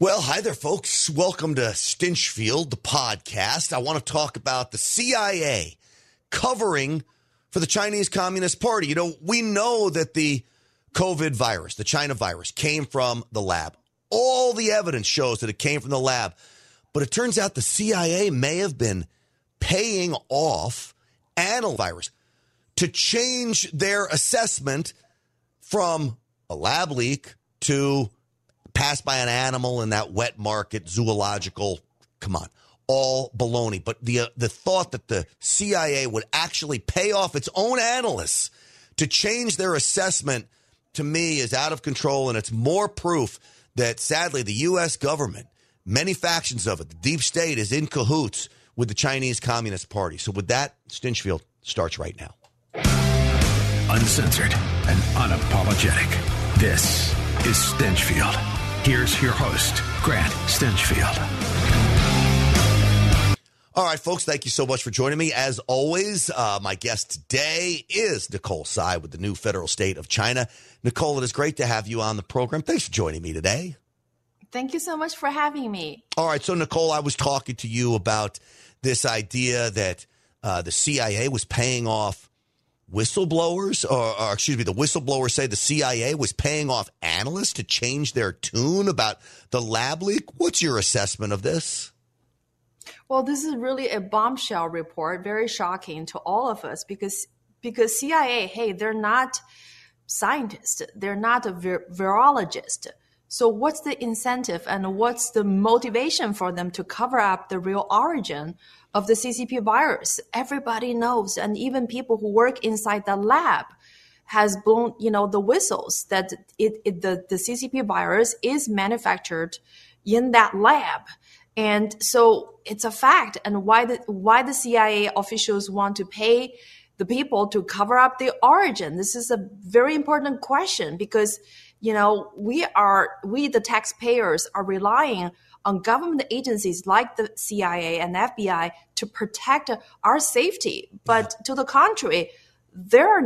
Well, hi there, folks. Welcome to Stinchfield, the podcast. I want to talk about the CIA covering for the Chinese Communist Party. You know, we know that the COVID virus, the China virus, came from the lab. All the evidence shows that it came from the lab. But it turns out the CIA may have been paying off antivirus to change their assessment from a lab leak to passed by an animal in that wet market, zoological, come on, all baloney. But the thought that the CIA would actually pay off its own analysts to change their assessment, to me, is out of control. And it's more proof that, sadly, the U.S. government, many factions of it, the deep state, is in cahoots with the Chinese Communist Party. So with that, Stinchfield starts right now. Uncensored and unapologetic. This is Stinchfield. Here's your host, Grant Stinchfield. All right, folks, thank you so much for joining me. As always, my guest today is Nicole Tsai with the New Federal State of China. Nicole, it is great to have you on the program. Thanks for joining me today. Thank you so much for having me. All right, so Nicole, I was talking to you about this idea that the CIA was paying off whistleblowers, or excuse me, the whistleblowers say the CIA was paying off analysts to change their tune about the lab leak. What's your assessment of this? Well, this is really a bombshell report, very shocking to all of us, because CIA, hey, they're not scientists. They're not a virologist. So what's the incentive and what's the motivation for them to cover up the real origin of the CCP virus? Everybody knows, and even people who work inside the lab has blown, you know, the whistles that the CCP virus is manufactured in that lab. And so it's a fact. And why the CIA officials want to pay the people to cover up the origin? This is a very important question because, you know, we the taxpayers are relying on government agencies like the CIA and FBI to protect our safety. But to the contrary, they're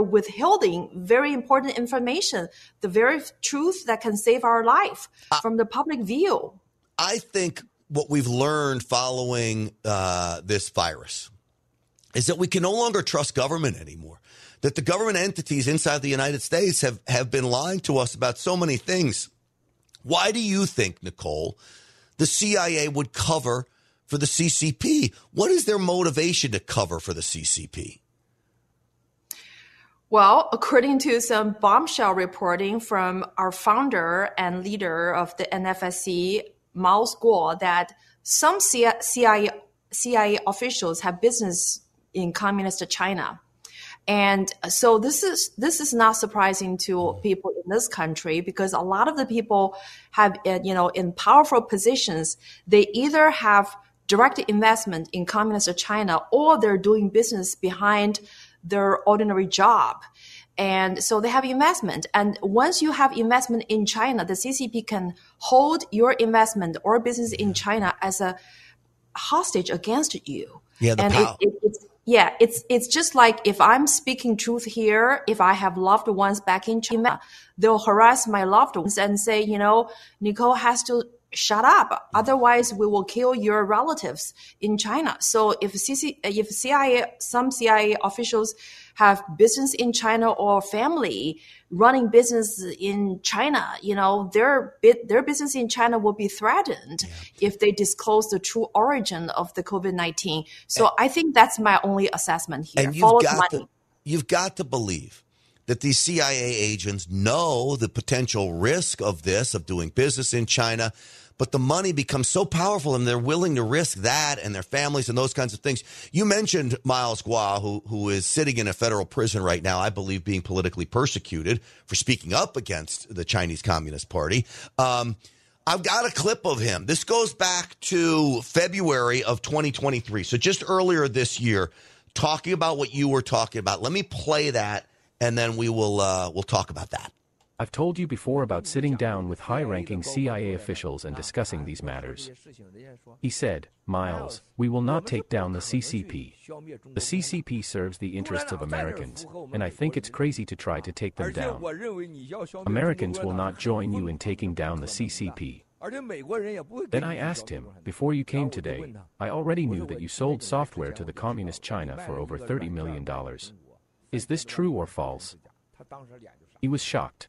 withholding very important information, the very truth that can save our life from the public view. I think what we've learned following this virus is that we can no longer trust government anymore, that the government entities inside the United States have been lying to us about so many things. Why do you think, Nicole, the CIA would cover for the CCP? What is their motivation to cover for the CCP? Well, according to some bombshell reporting from our founder and leader of the NFSC, Miles Guo, that some CIA officials have business in communist China. And so this is not surprising to people in this country, because a lot of the people have, you know, in powerful positions, they either have direct investment in communist China or they're doing business behind their ordinary job. And so they have investment. And once you have investment in China, the CCP can hold your investment or business in China as a hostage against you. Yeah, the power. Yeah, it's just like if I'm speaking truth here, if I have loved ones back in China, they'll harass my loved ones and say, you know, Nicole has to shut up. Otherwise, we will kill your relatives in China. So if some CIA officials have business in China or family running business in China, you know, their business in China will be threatened if they disclose the true origin of the COVID-19. So I think that's my only assessment here. And you've got to believe that these CIA agents know the potential risk of this, of doing business in China, but the money becomes so powerful and they're willing to risk that and their families and those kinds of things. You mentioned Miles Guo, who is sitting in a federal prison right now, I believe being politically persecuted for speaking up against the Chinese Communist Party. I've got a clip of him. This goes back to February of 2023, so just earlier this year, talking about what you were talking about. Let me play that, and then we'll talk about that. I've told you before about sitting down with high-ranking CIA officials and discussing these matters. He said, Miles, we will not take down the CCP. The CCP serves the interests of Americans, and I think it's crazy to try to take them down. Americans will not join you in taking down the CCP. Then I asked him, before you came today, I already knew that you sold software to the Communist China for over $30 million. Is this true or false? He was shocked.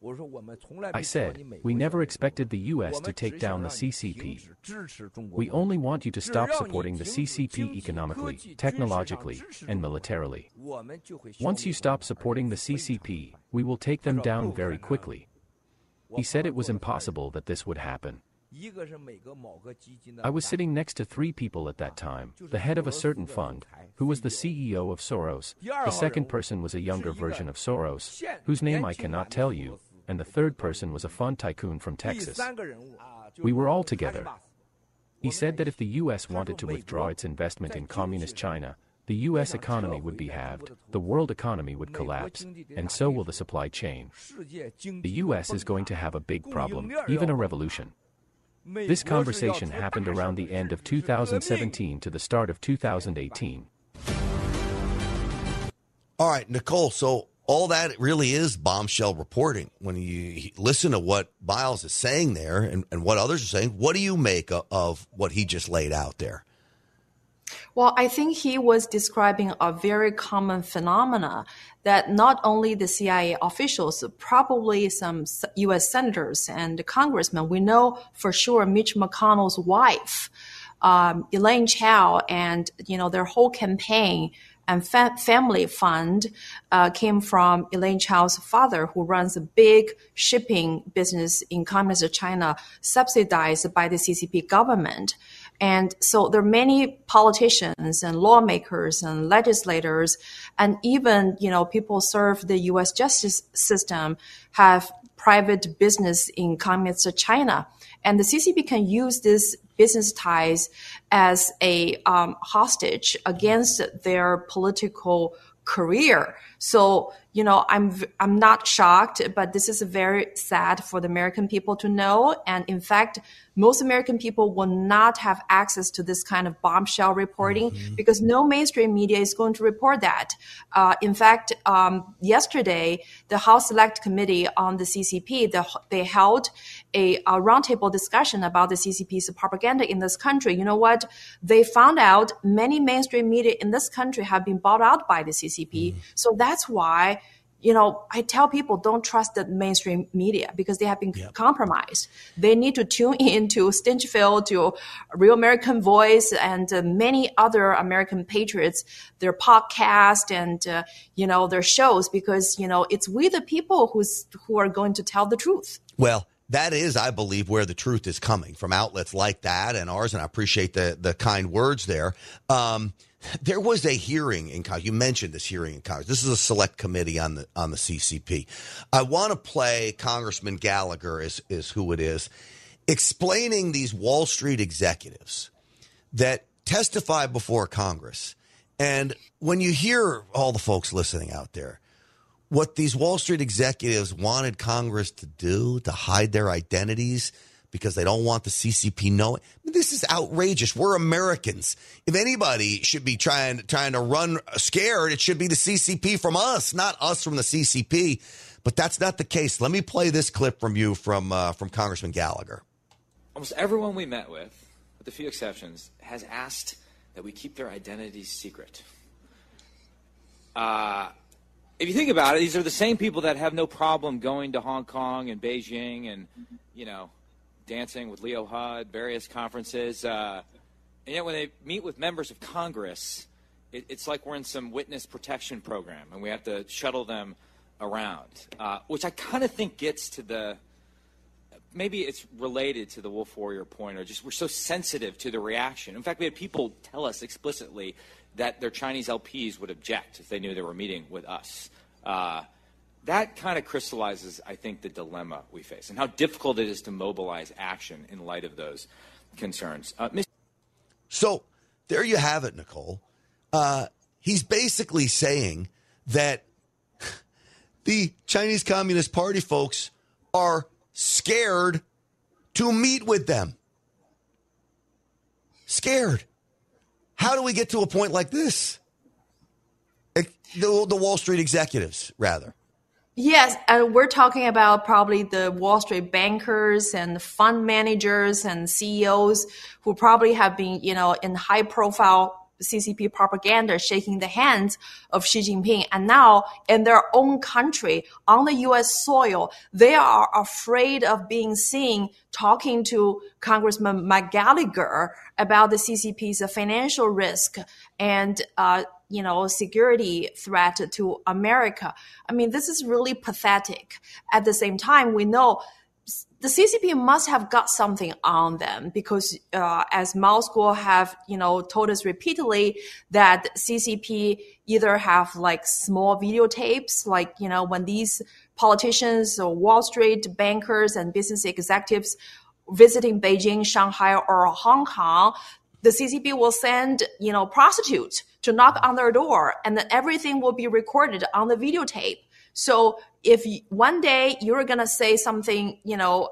I said, we never expected the U.S. to take down the CCP. We only want you to stop supporting the CCP economically, technologically, and militarily. Once you stop supporting the CCP, we will take them down very quickly. He said it was impossible that this would happen. I was sitting next to three people at that time, the head of a certain fund, who was the CEO of Soros, the second person was a younger version of Soros, whose name I cannot tell you, and the third person was a fund tycoon from Texas. We were all together. He said that if the U.S. wanted to withdraw its investment in Communist China, the U.S. economy would be halved, the world economy would collapse, and so will the supply chain. The U.S. is going to have a big problem, even a revolution. This conversation happened around the end of 2017 to the start of 2018. All right, Nicole, so all that really is bombshell reporting. When you listen to what Miles is saying there and what others are saying, what do you make of what he just laid out there? Well, I think he was describing a very common phenomena that not only the CIA officials, probably some U.S. senators and congressmen, we know for sure Mitch McConnell's wife, Elaine Chao, and their whole campaign and family fund came from Elaine Chao's father, who runs a big shipping business in Communist China, subsidized by the CCP government. And so there are many politicians and lawmakers and legislators, and even, people serve the U.S. justice system have private business in Communist China. And the CCP can use these business ties as a hostage against their political career. So, I'm not shocked, but this is very sad for the American people to know. And in fact, most American people will not have access to this kind of bombshell reporting because no mainstream media is going to report that. In fact, yesterday, the House Select Committee on the CCP, they held a roundtable discussion about the CCP's propaganda in this country. You know what? They found out many mainstream media in this country have been bought out by the CCP. So that's why, I tell people don't trust the mainstream media because they have been compromised. They need to tune in to Stinchfield, to Real American Voice, and many other American patriots, their podcast and, their shows because, it's we the people who are going to tell the truth. Well, that is, I believe, where the truth is coming from outlets like that and ours, and I appreciate the kind words there. There was a hearing in Congress. You mentioned this hearing in Congress. This is a select committee on the CCP. I want to play Congressman Gallagher is who it is, explaining these Wall Street executives that testify before Congress. And when you hear all the folks listening out there, what these Wall Street executives wanted Congress to do, to hide their identities, because they don't want the CCP knowing. This is outrageous. We're Americans. If anybody should be trying to run scared, it should be the CCP from us, not us from the CCP. But that's not the case. Let me play this clip from you from Congressman Gallagher. Almost everyone we met with a few exceptions, has asked that we keep their identities secret. If you think about it, these are the same people that have no problem going to Hong Kong and Beijing and, dancing with Leo Hudd, various conferences. And yet when they meet with members of Congress, it's like we're in some witness protection program and we have to shuttle them around, which I kind of think gets to maybe it's related to the wolf warrior point, or just we're so sensitive to the reaction. In fact, we had people tell us explicitly that their Chinese LPs would object if they knew they were meeting with us. That kind of crystallizes, I think, the dilemma we face and how difficult it is to mobilize action in light of those concerns. So there you have it, Nicole. He's basically saying that the Chinese Communist Party folks are scared to meet with them. Scared. How do we get to a point like this? The Wall Street executives, rather. Yes, and we're talking about probably the Wall Street bankers and fund managers and CEOs who probably have been, you know, in high profile CCP propaganda, shaking the hands of Xi Jinping. And now in their own country, on the U.S. soil, they are afraid of being seen talking to Congressman Gallagher about the CCP's financial risk and, you know, security threat to America. I mean, this is really pathetic. At the same time, we know the CCP must have got something on them because, as Miles Guo have, you know, told us repeatedly that CCP either have like small videotapes, like, you know, when these politicians or Wall Street bankers and business executives visiting Beijing, Shanghai, or Hong Kong, the CCP will send, you know, prostitutes to knock on their door, and then everything will be recorded on the videotape. So if one day you're going to say something, you know,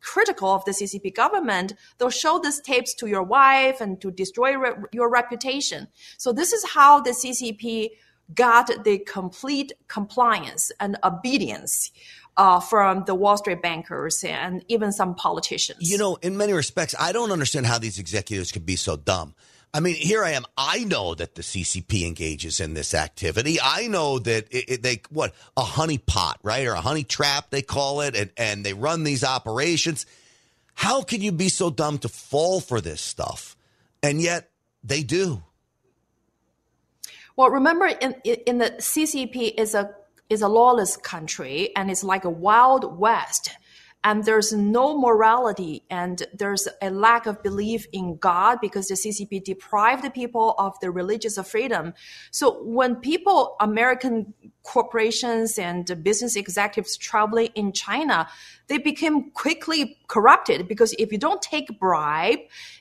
critical of the CCP government, they'll show these tapes to your wife and to destroy your reputation. So this is how the CCP got the complete compliance and obedience from the Wall Street bankers and even some politicians. You know, in many respects, I don't understand how these executives could be so dumb. I mean, here I am. I know that the CCP engages in this activity. I know that a honeypot, right? Or a honey trap, they call it. And they run these operations. How can you be so dumb to fall for this stuff? And yet they do. Well, remember, in the CCP is a lawless country, and it's like a Wild West. And there's no morality, and there's a lack of belief in God because the CCP deprived the people of their religious freedom. So when people, American corporations and business executives traveling in China, they became quickly corrupted because if you don't take bribe,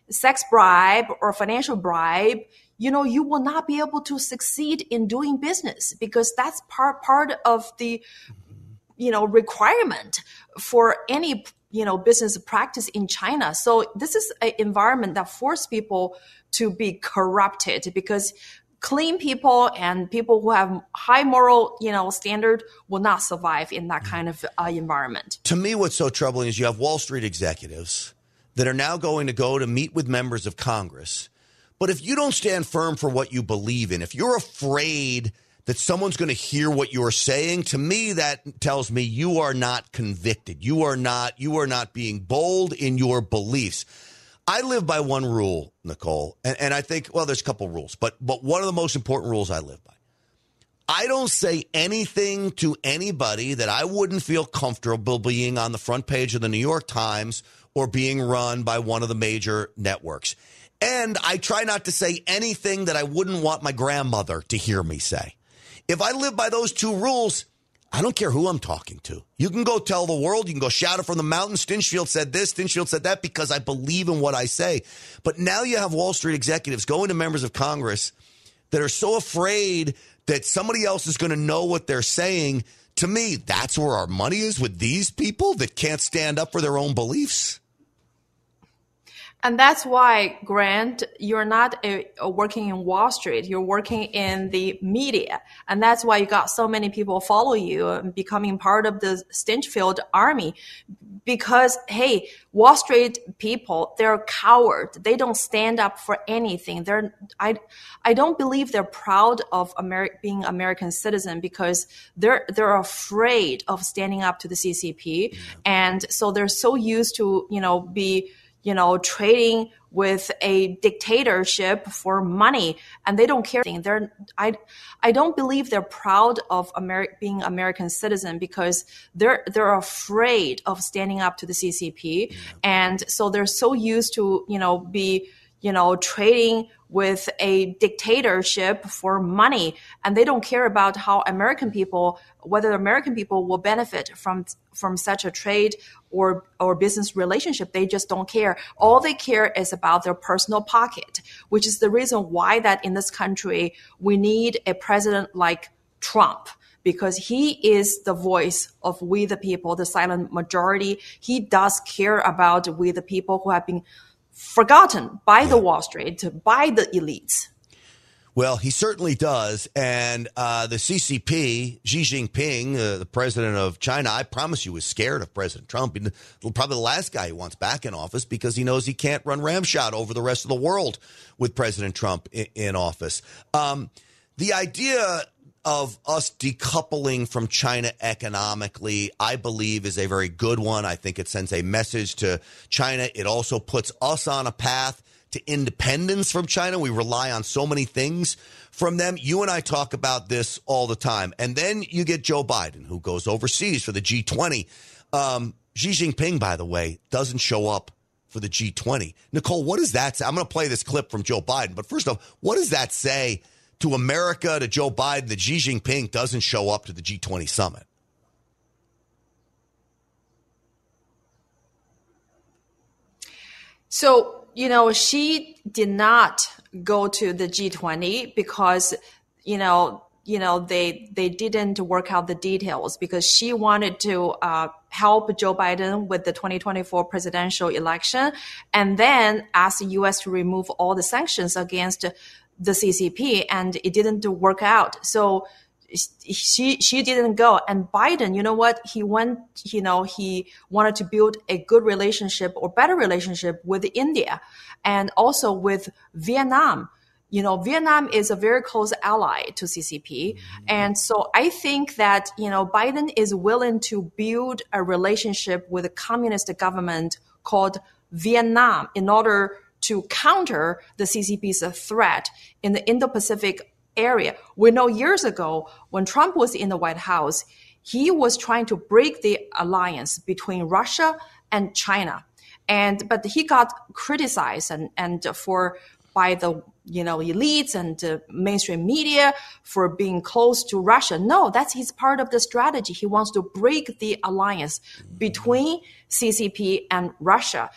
sex bribe or financial bribe, you know, you will not be able to succeed in doing business because that's part of the, you know, requirement for any, you know, business practice in China. So this is an environment that forced people to be corrupted because clean people and people who have high moral, you know, standard will not survive in that kind of environment. To me, what's so troubling is you have Wall Street executives that are now going to go to meet with members of Congress. But if you don't stand firm for what you believe in, if you're afraid that someone's going to hear what you're saying, to me, that tells me you are not convicted. You are not being bold in your beliefs. I live by one rule, Nicole, and I think, well, there's a couple rules, but one of the most important rules I live by. I don't say anything to anybody that I wouldn't feel comfortable being on the front page of the New York Times or being run by one of the major networks. And I try not to say anything that I wouldn't want my grandmother to hear me say. If I live by those two rules, I don't care who I'm talking to. You can go tell the world. You can go shout it from the mountain. Stinchfield said this, Stinchfield said that, because I believe in what I say. But now you have Wall Street executives going to members of Congress that are so afraid that somebody else is going to know what they're saying. To me, that's where our money is, with these people that can't stand up for their own beliefs. And that's why, Grant, you're not working in Wall Street. You're working in the media. And that's why you got so many people follow you and becoming part of the Stinchfield army. Because, hey, Wall Street people, they're cowards. They don't stand up for anything. I don't believe they're proud of being American citizen because they're afraid of standing up to the CCP. Yeah. And so they're so used to, you know, trading with a dictatorship for money, and they don't care. I don't believe they're proud of being American citizen because they're afraid of standing up to the CCP. Yeah. And so they're so used to, you know, trading with a dictatorship for money, and they don't care about how whether American people will benefit from such a trade or business relationship. They just don't care. All they care is about their personal pocket, which is the reason why that in this country we need a president like Trump, because he is the voice of we the people, the silent majority. He does care about we the people who have been forgotten by the Wall Street, by the elites. Well, he certainly does. And the CCP, Xi Jinping, the president of China, I promise you, is scared of President Trump. He's probably the last guy he wants back in office because he knows he can't run ramshot over the rest of the world with President Trump in office. The idea of us decoupling from China economically, I believe, is a very good one. I think it sends a message to China. It also puts us on a path to independence from China. We rely on so many things from them. You and I talk about this all the time. And then you get Joe Biden, who goes overseas for the G20. Xi Jinping, by the way, doesn't show up for the G20. Nicole, what does that say? I'm going to play this clip from Joe Biden. But first off, what does that say to America, to Joe Biden, that Xi Jinping doesn't show up to the G20 summit? So, you know, she did not go to the G20 because, you know, they didn't work out the details because she wanted to help Joe Biden with the 2024 presidential election and then ask the U.S. to remove all the sanctions against the CCP, and it didn't work out. So she didn't go. And Biden, you know what? He went, you know, he wanted to build a good relationship or better relationship with India and also with Vietnam. You know, Vietnam is a very close ally to CCP. And so I think that, you know, Biden is willing to build a relationship with a communist government called Vietnam in order to counter the CCP's threat in the Indo-Pacific area. We know years ago when Trump was in the White House, he was trying to break the alliance between Russia and China. But he got criticized by the, you know, elites and mainstream media for being close to Russia. No, that's his part of the strategy. He wants to break the alliance between CCP and Russia.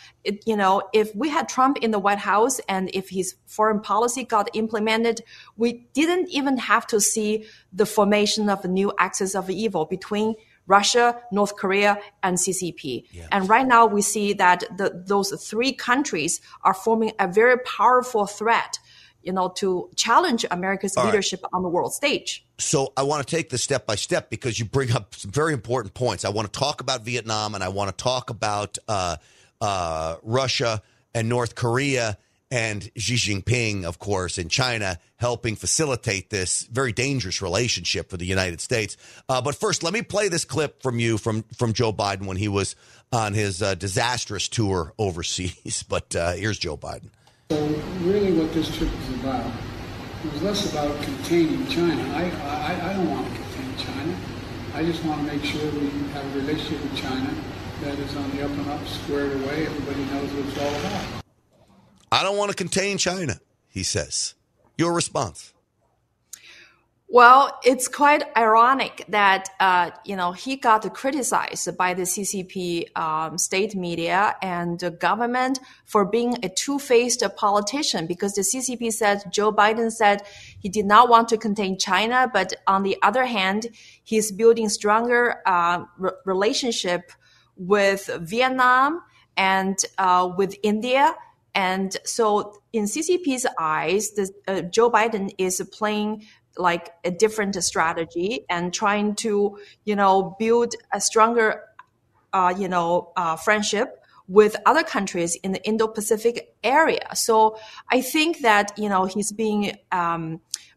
You know, if we had Trump in the White House and if his foreign policy got implemented, we didn't even have to see the formation of a new axis of evil between Russia, North Korea, and CCP. Yeah. And right now we see that those three countries are forming a very powerful threat, you know, to challenge America's leadership on the world stage. So I want to take this step by step because you bring up some very important points. I want to talk about Vietnam and I want to talk about Russia and North Korea and Xi Jinping, of course, in China, helping facilitate this very dangerous relationship for the United States. But first, let me play this clip from you from Joe Biden when he was on his disastrous tour overseas. But here's Joe Biden. So really what this trip was about, it was less about containing China. I don't want to contain China. I just want to make sure we have a relationship with China that is on the up and up, squared away. Everybody knows what it's all about. I don't want to contain China, he says. Your response? Well, it's quite ironic that, you know, he got criticized by the CCP state media and the government for being a two-faced politician because the CCP said, Joe Biden said he did not want to contain China. But on the other hand, he's building stronger relationship with Vietnam and with India. And so in CCP's eyes, Joe Biden is playing like a different strategy and trying to, you know, build a stronger, you know, friendship with other countries in the Indo-Pacific area. So I think that, you know, he's being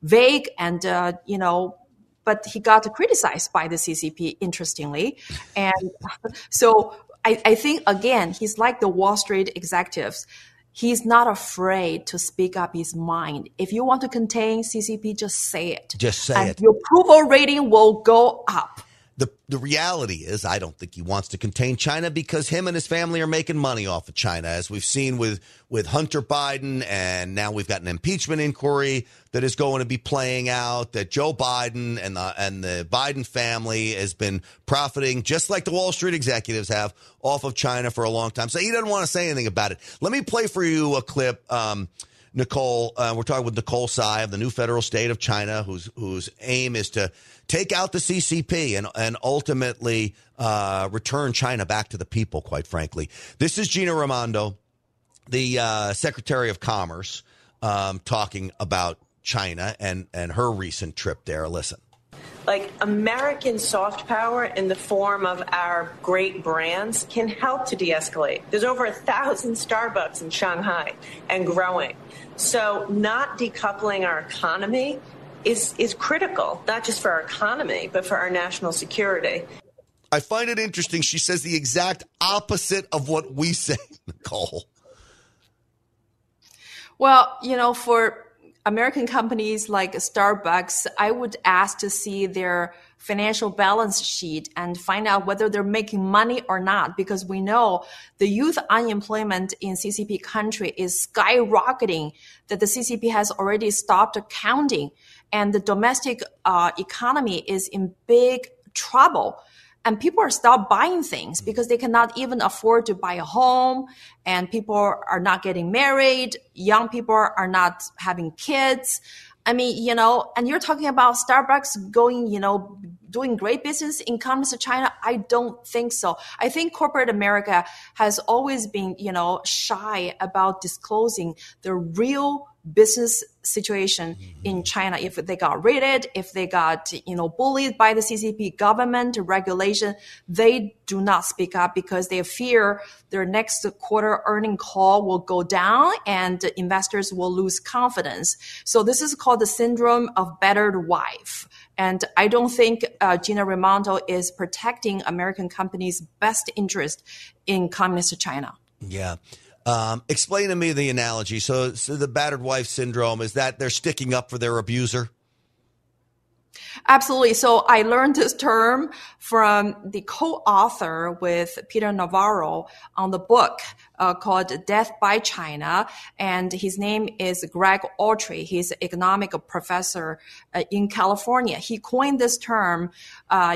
vague and, you know, but he got criticized by the CCP, interestingly. And so I think, again, he's like the Wall Street executives. He's not afraid to speak up his mind. If you want to contain CCP, just say it. Just say it. Your approval rating will go up. The reality is I don't think he wants to contain China because him and his family are making money off of China, as we've seen with Hunter Biden. And now we've got an impeachment inquiry that is going to be playing out that Joe Biden and the Biden family has been profiting, just like the Wall Street executives have, off of China for a long time. So he doesn't want to say anything about it. Let me play for you a clip. Nicole, we're talking with Nicole Tsai of the New Federal State of China, whose aim is to take out the CCP and ultimately return China back to the people, quite frankly. This is Gina Raimondo, the Secretary of Commerce, talking about China and her recent trip there. Listen. Like, American soft power in the form of our great brands can help to de-escalate. There's over 1,000 Starbucks in Shanghai and growing. So not decoupling our economy is critical, not just for our economy, but for our national security. I find it interesting. She says the exact opposite of what we say, Nicole. Well, you know, for American companies like Starbucks, I would ask to see their financial balance sheet and find out whether they're making money or not, because we know the youth unemployment in CCP country is skyrocketing, that the CCP has already stopped counting, and the domestic economy is in big trouble. And people are stopped buying things because they cannot even afford to buy a home, and people are not getting married. Young people are not having kids. I mean, you know, and you're talking about Starbucks going, you know, doing great business in commerce to China. I don't think so. I think corporate America has always been, you know, shy about disclosing the real business situation in China. If they got raided, if they got, you know, bullied by the CCP government regulation, they do not speak up because they fear their next quarter earning call will go down and investors will lose confidence. So this is called the syndrome of battered wife. And I don't think Gina Raimondo is protecting American companies' best interest in communist China. Yeah. Explain to me the analogy. So the battered wife syndrome is that they're sticking up for their abuser? Absolutely. So I learned this term from the co-author with Peter Navarro on the book called Death by China. And his name is Greg Autry. He's an economic professor in California. He coined this term,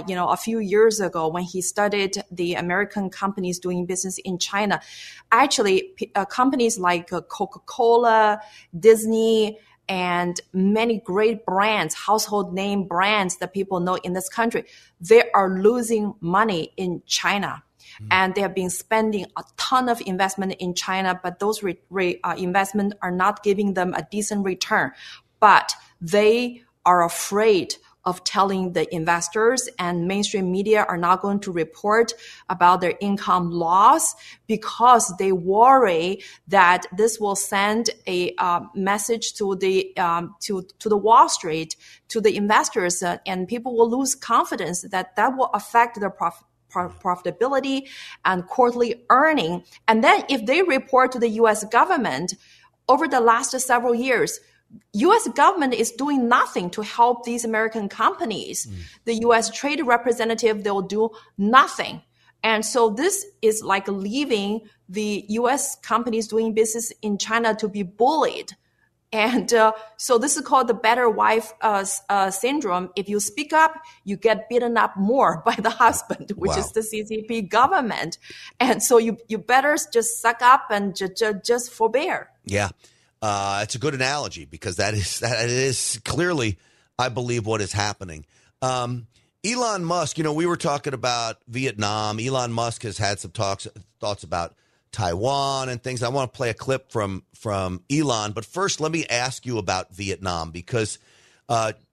you know, a few years ago when he studied the American companies doing business in China. Actually, companies like Coca-Cola, Disney, and many great brands, household name brands that people know in this country, they are losing money in China. And they have been spending a ton of investment in China, but those investment are not giving them a decent return. But they are afraid of telling the investors, and mainstream media are not going to report about their income loss because they worry that this will send a message to the Wall Street, to the investors, and people will lose confidence that will affect their profitability and quarterly earning. And then if they report to the U.S. government, over the last several years, U.S. government is doing nothing to help these American companies. The U.S. trade representative, they'll do nothing. And so this is like leaving the U.S. companies doing business in China to be bullied. And so this is called the better wife syndrome. If you speak up, you get beaten up more by the husband, which is the CCP government. And so you better just suck up and just forbear. Yeah. It's a good analogy because that is clearly, I believe, what is happening. Elon Musk, you know, we were talking about Vietnam. Elon Musk has had some thoughts about Taiwan and things. I want to play a clip from Elon. But first, let me ask you about Vietnam, because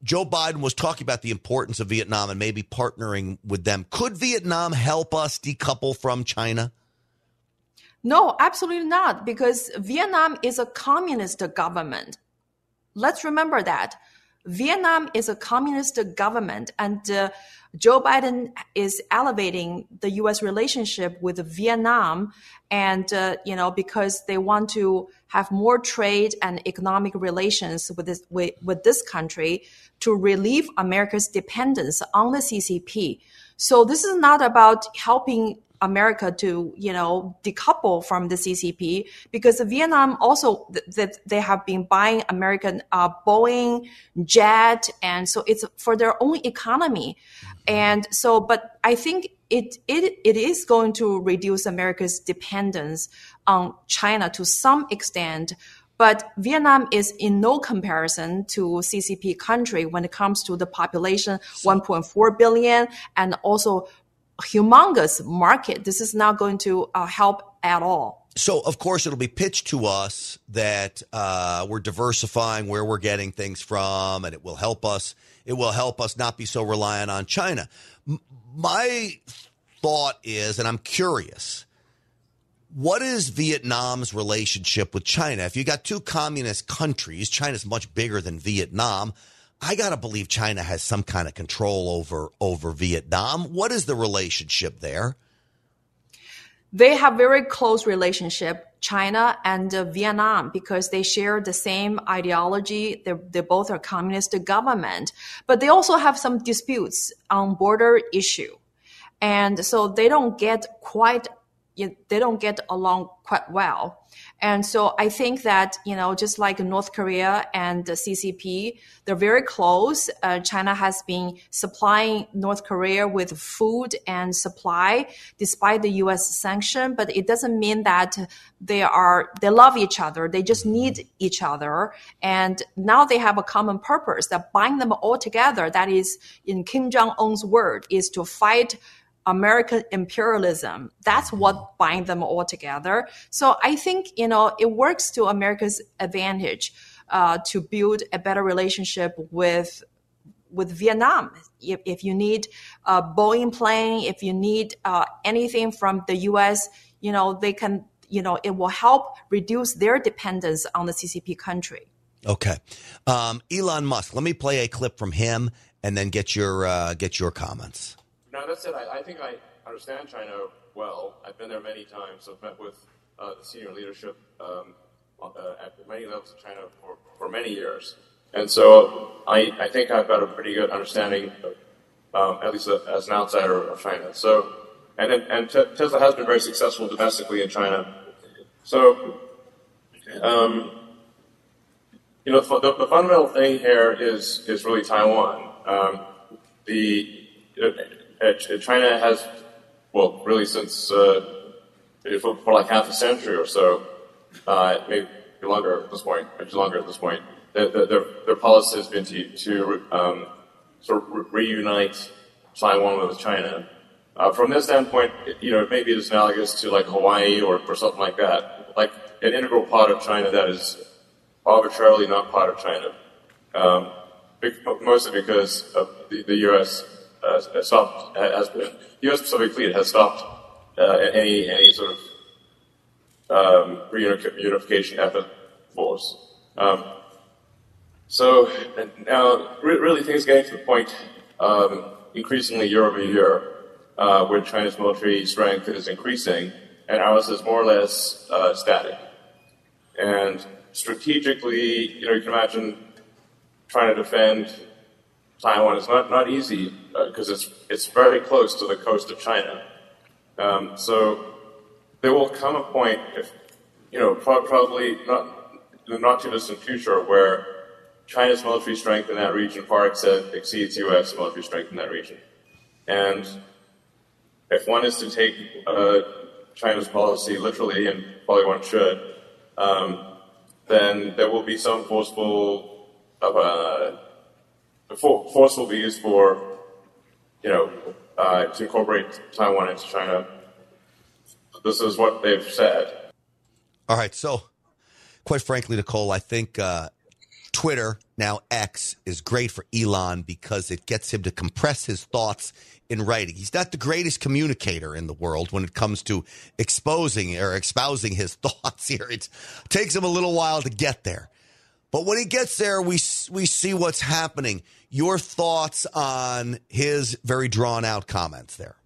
Joe Biden was talking about the importance of Vietnam and maybe partnering with them. Could Vietnam help us decouple from China? No, absolutely not, because Vietnam is a communist government. Let's remember that. Vietnam is a communist government, and Joe Biden is elevating the U.S. relationship with Vietnam, and you know, because they want to have more trade and economic relations with this country to relieve America's dependence on the CCP. So this is not about helping America to, you know, decouple from the CCP, because Vietnam also they have been buying American Boeing jet, and so it's for their own economy. And so, but I think it is going to reduce America's dependence on China to some extent. But Vietnam is in no comparison to CCP country when it comes to the population, 1.4 billion, and also humongous market, this is not going to help at all. So, of course, it'll be pitched to us that we're diversifying where we're getting things from, and it will help us. It will help us not be so reliant on China. My thought is, and I'm curious, what is Vietnam's relationship with China? If you got two communist countries, China's much bigger than Vietnam. I got to believe China has some kind of control over Vietnam. What is the relationship there? They have very close relationship, China and Vietnam, because they share the same ideology. They both are communist government, but they also have some disputes on border issue. And so they don't get along quite well. And so I think that, just like North Korea and the CCP, they're very close. China has been supplying North Korea with food and supply despite the U.S. sanction, but it doesn't mean that they love each other. They just need each other. And now they have a common purpose that binds them all together. That is, in Kim Jong-un's word, is to fight American imperialism. That's what binds them all together. So I think, it works to America's advantage to build a better relationship with Vietnam. If you need a Boeing plane, if you need anything from the U.S., they can, it will help reduce their dependence on the CCP country. Okay. Elon Musk, let me play a clip from him and then get your comments. Now, that said, I think I understand China well. I've been there many times. I've met with the senior leadership at many levels of China for many years. And so I think I've got a pretty good understanding, at least as an outsider, of China. So, and Tesla has been very successful domestically in China. So, the fundamental thing here is really Taiwan. China has, really since for like half a century or so, maybe longer at this point. Their policy has been to sort of reunite Taiwan with China. From this standpoint, it maybe is analogous to like Hawaii or something like that, like an integral part of China that is arbitrarily not part of China, mostly because of the U.S. The U.S. Pacific Fleet has stopped any sort of reunification effort for us. So now, really, things are getting to the point increasingly year over year, where China's military strength is increasing and ours is more or less static. And strategically, you can imagine trying to defend Taiwan is not easy because it's very close to the coast of China. So there will come a point, if probably not in the not too distant future, where China's military strength in that region far exceeds U.S. military strength in that region. And if one is to take China's policy literally, and probably one should, then there will be some force will be used for, to incorporate Taiwan into China. This is what they've said. All right. So, quite frankly, Nicole, I think Twitter, now X, is great for Elon because it gets him to compress his thoughts in writing. He's not the greatest communicator in the world when it comes to exposing or espousing his thoughts here. It takes him a little while to get there. But when he gets there, we see what's happening. Your thoughts on his very drawn-out comments there?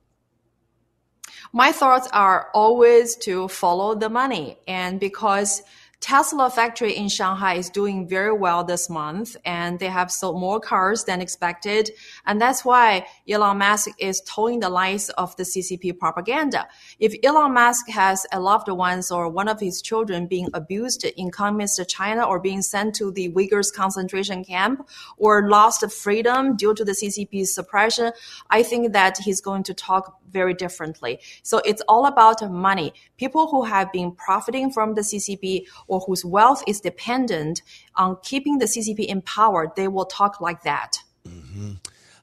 My thoughts are always to follow the money. And because Tesla factory in Shanghai is doing very well this month, and they have sold more cars than expected. And that's why Elon Musk is towing the lines of the CCP propaganda. If Elon Musk has a loved ones or one of his children being abused in communist China or being sent to the Uyghurs concentration camp or lost freedom due to the CCP's suppression, I think that he's going to talk very differently. So it's all about money. People who have been profiting from the CCP or whose wealth is dependent on keeping the CCP in power, they will talk like that. Mm-hmm.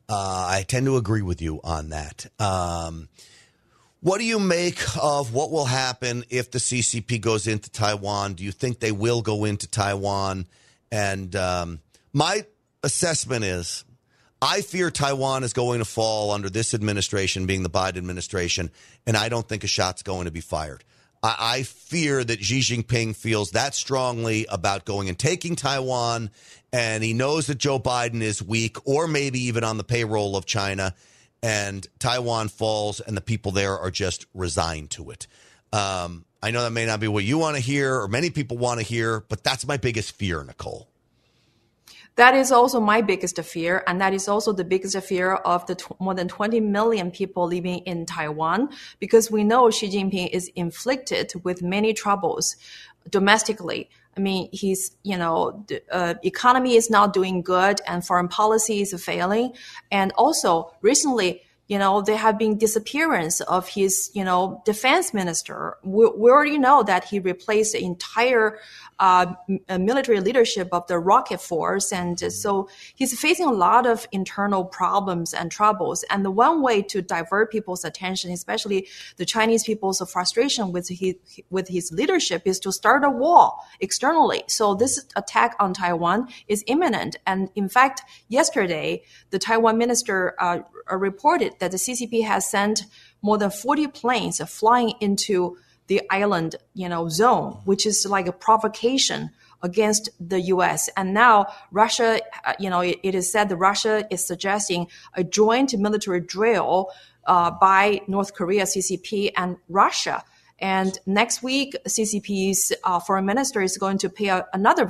I tend to agree with you on that. What do you make of what will happen if the CCP goes into Taiwan? Do you think they will go into Taiwan? And my assessment is I fear Taiwan is going to fall under this administration, being the Biden administration, and I don't think a shot's going to be fired. I fear that Xi Jinping feels that strongly about going and taking Taiwan, and he knows that Joe Biden is weak or maybe even on the payroll of China, and Taiwan falls and the people there are just resigned to it. I know that may not be what you want to hear or many people want to hear, but that's my biggest fear, Nicole. That is also my biggest fear, and that is also the biggest fear of the more than 20 million people living in Taiwan, because we know Xi Jinping is inflicted with many troubles domestically. I mean, he's, economy is not doing good and foreign policy is failing. And also recently, there have been disappearance of his, defense minister. We already know that he replaced the entire military leadership of the rocket force. And so he's facing a lot of internal problems and troubles. And the one way to divert people's attention, especially the Chinese people's frustration with his leadership, is to start a war externally. So this attack on Taiwan is imminent. And in fact, yesterday, the Taiwan minister reported that the CCP has sent more than 40 planes flying into the island, zone, which is like a provocation against the U.S. And now Russia, it is said that Russia is suggesting a joint military drill by North Korea, CCP, and Russia. And next week, CCP's foreign minister is going to pay another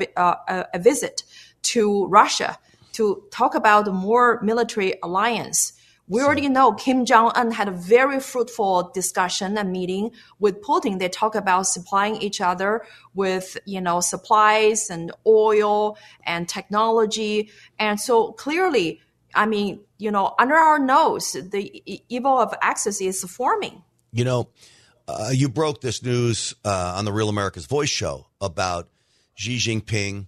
visit to Russia to talk about a more military alliance. We already know Kim Jong-un had a very fruitful discussion and meeting with Putin. They talk about supplying each other with, supplies and oil and technology. And so clearly, under our nose, the evil of Axis is forming. You broke this news on the Real America's Voice show about Xi Jinping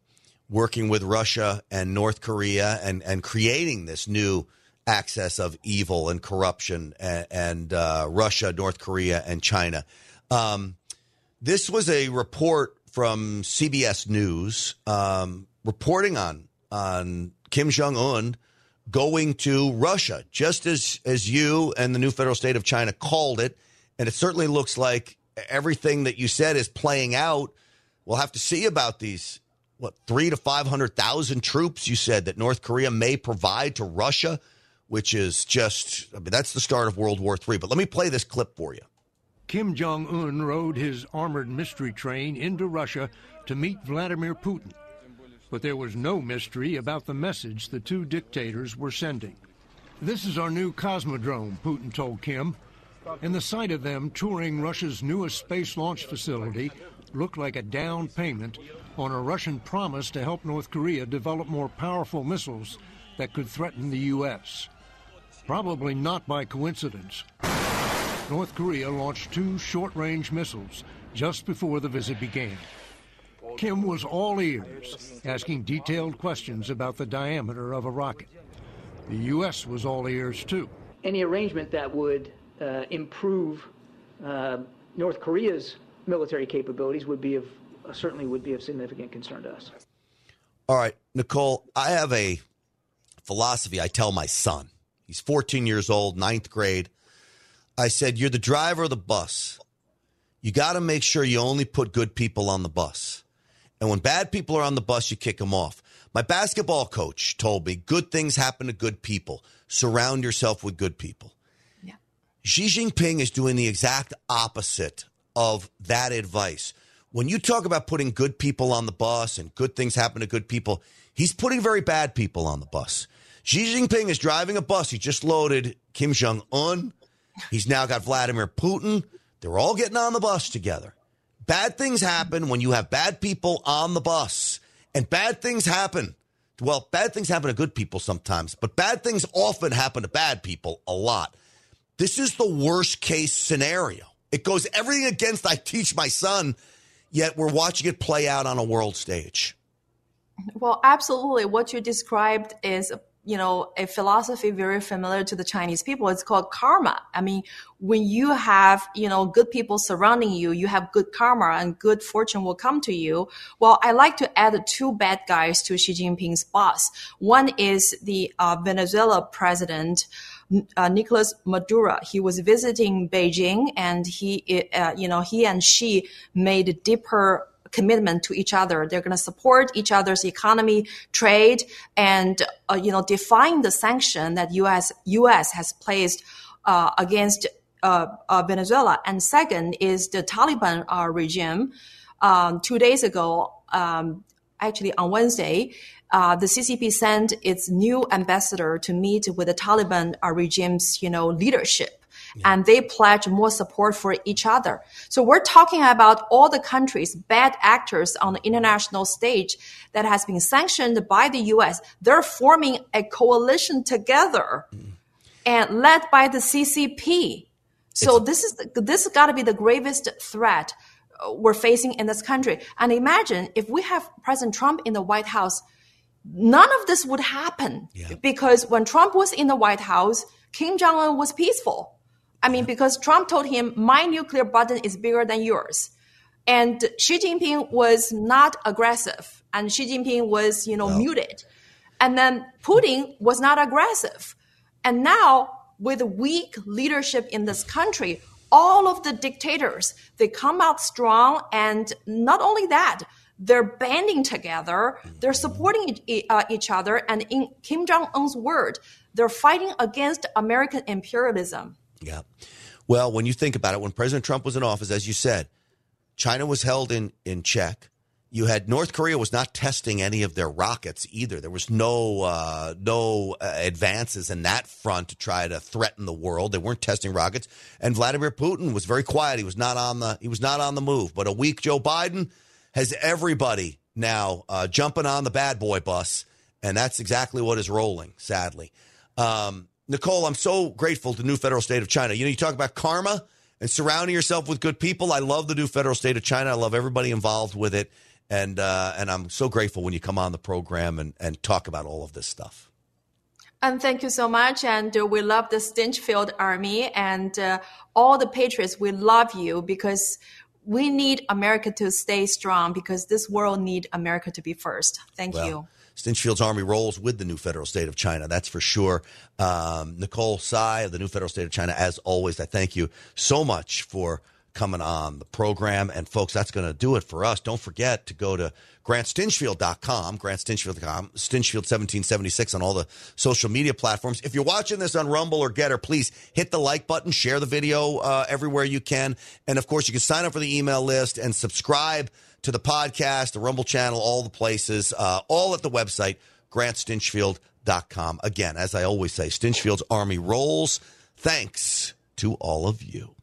working with Russia and North Korea and creating this new access of evil and corruption and Russia, North Korea, and China. This was a report from CBS News reporting on Kim Jong-un going to Russia, just as you and the New Federal State of China called it. And it certainly looks like everything that you said is playing out. We'll have to see about these, 300,000 to 500,000 troops you said that North Korea may provide to Russia, which is that's the start of World War III. But let me play this clip for you. Kim Jong-un rode his armored mystery train into Russia to meet Vladimir Putin. But there was no mystery about the message the two dictators were sending. This is our new Cosmodrome, Putin told Kim. And the sight of them touring Russia's newest space launch facility looked like a down payment on a Russian promise to help North Korea develop more powerful missiles that could threaten the U.S. Probably not by coincidence. North Korea launched two short-range missiles just before the visit began. Kim was all ears, asking detailed questions about the diameter of a rocket. The U.S. was all ears, too. Any arrangement that would improve North Korea's military capabilities would be of significant concern to us. All right, Nicole, I have a philosophy I tell my son. He's 14 years old, 9th grade. I said, you're the driver of the bus. You got to make sure you only put good people on the bus. And when bad people are on the bus, you kick them off. My basketball coach told me good things happen to good people. Surround yourself with good people. Yeah. Xi Jinping is doing the exact opposite of that advice. When you talk about putting good people on the bus and good things happen to good people, he's putting very bad people on the bus. Xi Jinping is driving a bus. He just loaded Kim Jong-un. He's now got Vladimir Putin. They're all getting on the bus together. Bad things happen when you have bad people on the bus. And bad things happen. Well, bad things happen to good people sometimes, but bad things often happen to bad people a lot. This is the worst case scenario. It goes everything against I teach my son, yet we're watching it play out on a world stage. Well, absolutely. What you described is you know, a philosophy very familiar to the Chinese people. It's called karma. I mean, when you have, you know, good people surrounding you, you have good karma and good fortune will come to you. Well, I like to add two bad guys to Xi Jinping's boss. One is the Venezuela president, Nicolas Maduro. He was visiting Beijing, and he and she made a deeper commitment to each other. They're going to support each other's economy, trade, and defying the sanction that U.S. has placed against Venezuela. And second is the Taliban regime. 2 days ago, actually on Wednesday, the CCP sent its new ambassador to meet with the Taliban regime's, leadership. Yeah. And they pledge more support for each other. So we're talking about all the countries, bad actors on the international stage that has been sanctioned by the U.S. They're forming a coalition together and led by the CCP. So this has got to be the gravest threat we're facing in this country. And imagine if we have President Trump in the White House, none of this would happen. Yeah. Because when Trump was in the White House, Kim Jong-un was peaceful. I mean, because Trump told him, my nuclear button is bigger than yours. And Xi Jinping was not aggressive. And Xi Jinping was, muted. And then Putin was not aggressive. And now, with weak leadership in this country, all of the dictators, they come out strong. And not only that, they're banding together. They're supporting each other. And in Kim Jong-un's word, they're fighting against American imperialism. Yeah. Well, when you think about it, when President Trump was in office, as you said, China was held in check. You had North Korea was not testing any of their rockets either. There was no advances in that front to try to threaten the world. They weren't testing rockets. And Vladimir Putin was very quiet. He was not on the move. But a weak Joe Biden has everybody now jumping on the bad boy bus. And that's exactly what is rolling, sadly. Nicole, I'm so grateful to New Federal State of China. You talk about karma and surrounding yourself with good people. I love the New Federal State of China. I love everybody involved with it. And I'm so grateful when you come on the program and talk about all of this stuff. And thank you so much. And we love the Stinchfield Army and all the patriots. We love you because we need America to stay strong, because this world need America to be first. Thank you. Stinchfield's Army rolls with the New Federal State of China, that's for sure. Nicole Tsai of the New Federal State of China, as always, I thank you so much for coming on the program. And, folks, that's going to do it for us. Don't forget to go to GrantStinchfield.com, GrantStinchfield.com, Stinchfield 1776 on all the social media platforms. If you're watching this on Rumble or Getter, please hit the like button, share the video everywhere you can. And, of course, you can sign up for the email list and subscribe to the podcast, the Rumble channel, all the places, all at the website, GrantStinchfield.com. Again, as I always say, Stinchfield's Army rolls. Thanks to all of you.